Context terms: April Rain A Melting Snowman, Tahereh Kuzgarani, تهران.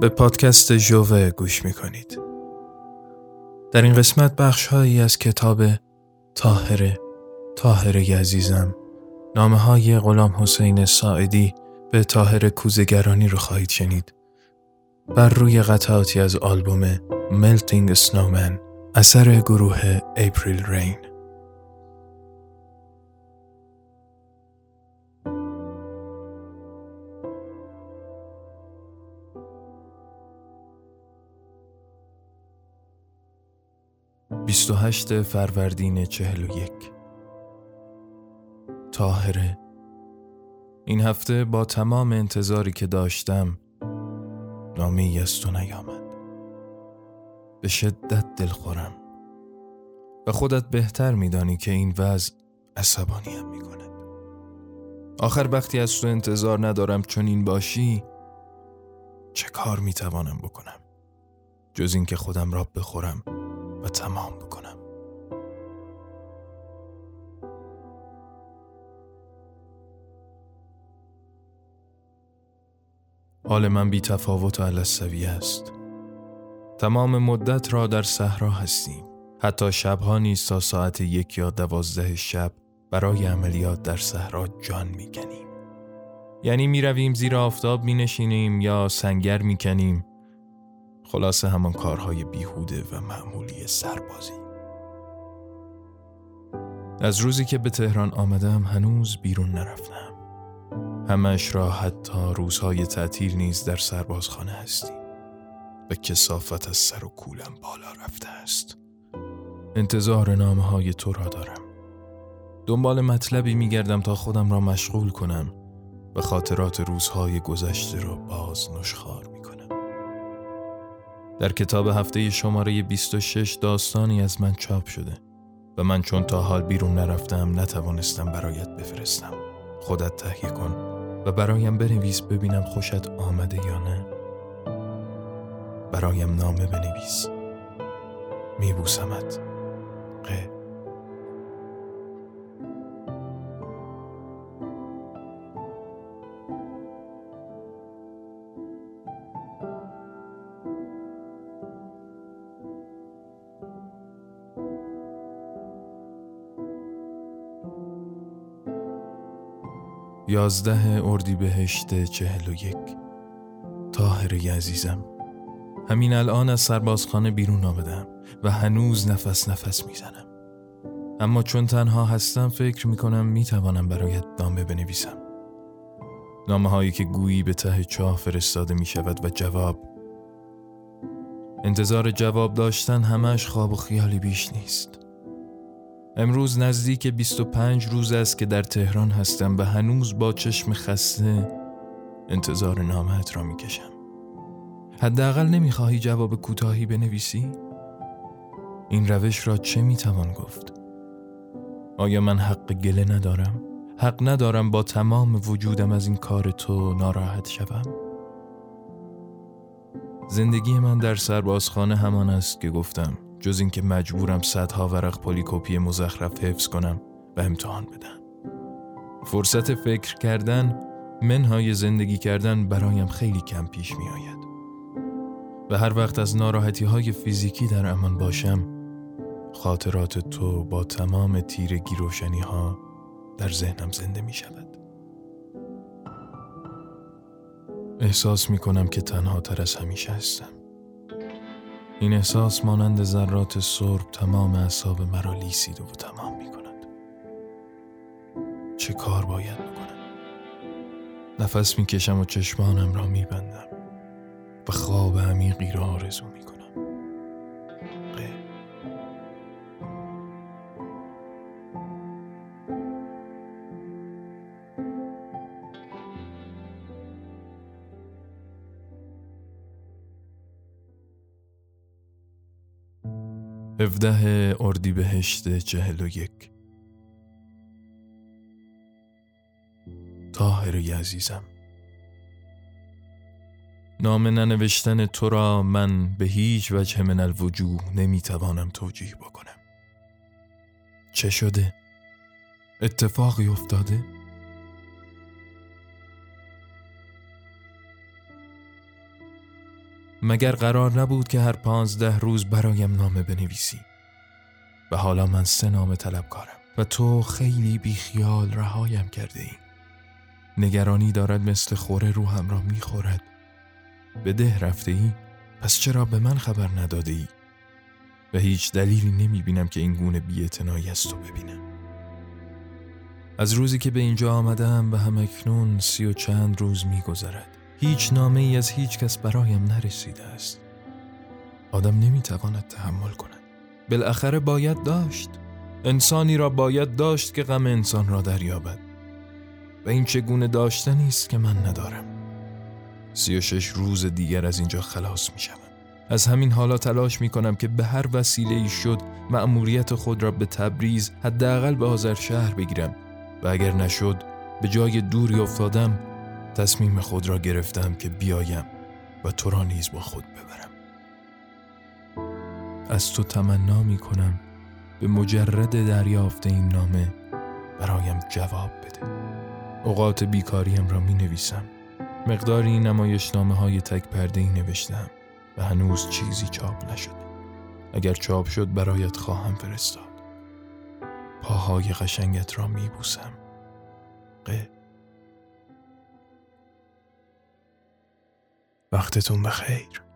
به پادکست جووه گوش میکنید. در این قسمت بخش هایی از کتاب طاهره عزیزم، نامه های غلامحسین ساعدی به طاهره کوزگرانی رو خواهید شنید. بر روی قطعاتی از آلبوم Melting Snowman اثر گروه April Rain. بیست و هشت فروردین 41. طاهره، این هفته با تمام انتظاری که داشتم نامه‌ای از تو نیامد. به شدت دلخورم و خودت بهتر میدانی که این وضع عصبانیم میکند. آخر وقتی از تو انتظار ندارم چنین باشی، چه کار میتوانم بکنم جز این که خودم را بخورم و تمام بکنم. حال من بی تفاوت و علسویه است. تمام مدت را در صحرا هستیم. حتی شبها نیز تا ساعت 1 یا 12 شب برای عملیات در صحرا جان میکنیم. یعنی میرویم زیر آفتاب مینشینیم یا سنگر میکنیم. خلاصه همان کارهای بیهوده و معمولی سربازی. از روزی که به تهران آمدم هنوز بیرون نرفتم. همش را حتی روزهای تعطیل نیز در سربازخانه هستیم و کثافت از سر و کولم بالا رفته است. انتظار نامه‌های تو را دارم. دنبال مطلبی می‌گردم تا خودم را مشغول کنم و خاطرات روزهای گذشته را باز نشخوار می‌کنم. در کتاب هفته شماره 26 داستانی از من چاپ شده و من چون تا حال بیرون نرفتم نتوانستم برایت بفرستم. خودت تهیه کن و برایم بنویس ببینم خوشت آمده یا نه. برایم نامه بنویس. میبوسمت. یازده اردیبهشت 41. طاهره عزیزم، همین الان از سربازخانه بیرون آمدم و هنوز نفس میزنم. اما چون تنها هستم فکر میکنم میتوانم برایت نامه بنویسم. نامه هایی که گویی به ته چاه فرستاده میشود و جواب، انتظار جواب داشتن همش خواب و خیالی بیش نیست. امروز نزدیک 25 روز است که در تهران هستم و هنوز با چشم خسته انتظار نامه‌ات را میکشم. حداقل نمیخواهی جواب کوتاهی بنویسی؟ این روش را چه میتوان گفت؟ آیا من حق گله ندارم؟ حق ندارم با تمام وجودم از این کار تو ناراحت شوم؟ زندگی من در سربازخانه همان است که گفتم، جز این که مجبورم صدها ورق پلی‌کپی مزخرف حفظ کنم و امتحان بدم. فرصت فکر کردن، منهای زندگی کردن برایم خیلی کم پیش می آید و هر وقت از ناراحتی‌های فیزیکی در امان باشم، خاطرات تو با تمام تیرگی روشنی‌ها در ذهنم زنده می شود. احساس می کنم که تنها تر از همیشه هستم. این احساس مانند ذرات سرب تمام اعصاب مرا لیسیده و تمام می کند. چه کار باید بکنم؟ نفس می کشم و چشمانم را می بندم و خواب عمیقی را آرزو می کنم. هفده اردیبهشت 41. طاهره عزیزم، نامه ننوشتن تو را من به هیچ وجه من الوجوه نمیتوانم توجیه بکنم. چه شده؟ اتفاقی افتاده؟ مگر قرار نبود که هر 15 روز برایم نامه بنویسی؟ و حالا من 3 نامه طلبکارم و تو خیلی بیخیال رهایم کرده ای. نگرانی دارد مثل خوره روحم را میخورد. به ده رفته ای؟ پس چرا به من خبر نداده ای؟ و هیچ دلیلی نمیبینم که این گونه بی‌اعتنایی از تو ببینم. از روزی که به اینجا آمدم به همکنون 30 و چند روز میگذرد. هیچ نامه ای از هیچ کس برایم نرسیده است. آدم نمیتواند تحمل کند. بالاخره باید داشت. انسانی را باید داشت که غم انسان را دریابد. و این چگونه داشتنی است که من ندارم. 36 روز دیگر از اینجا خلاص میشم. از همین حالا تلاش میکنم که به هر وسیله‌ای شد مأموریت خود را به تبریز، حداقل به آذرشهر بگیرم و اگر نشد به جای دوری افتادم. تصمیم خود را گرفتم که بیایم و تو را نیز با خود ببرم. از تو تمنا می کنم به مجرد دریافت این نامه برایم جواب بده. اوقات بیکاریم را می نویسم. مقداری نمایش نامه های تک پرده‌ای نوشتم و هنوز چیزی چاپ نشد. اگر چاپ شد برایت خواهم فرستاد. پاهای قشنگت را می بوسم. وقتتون بخیر.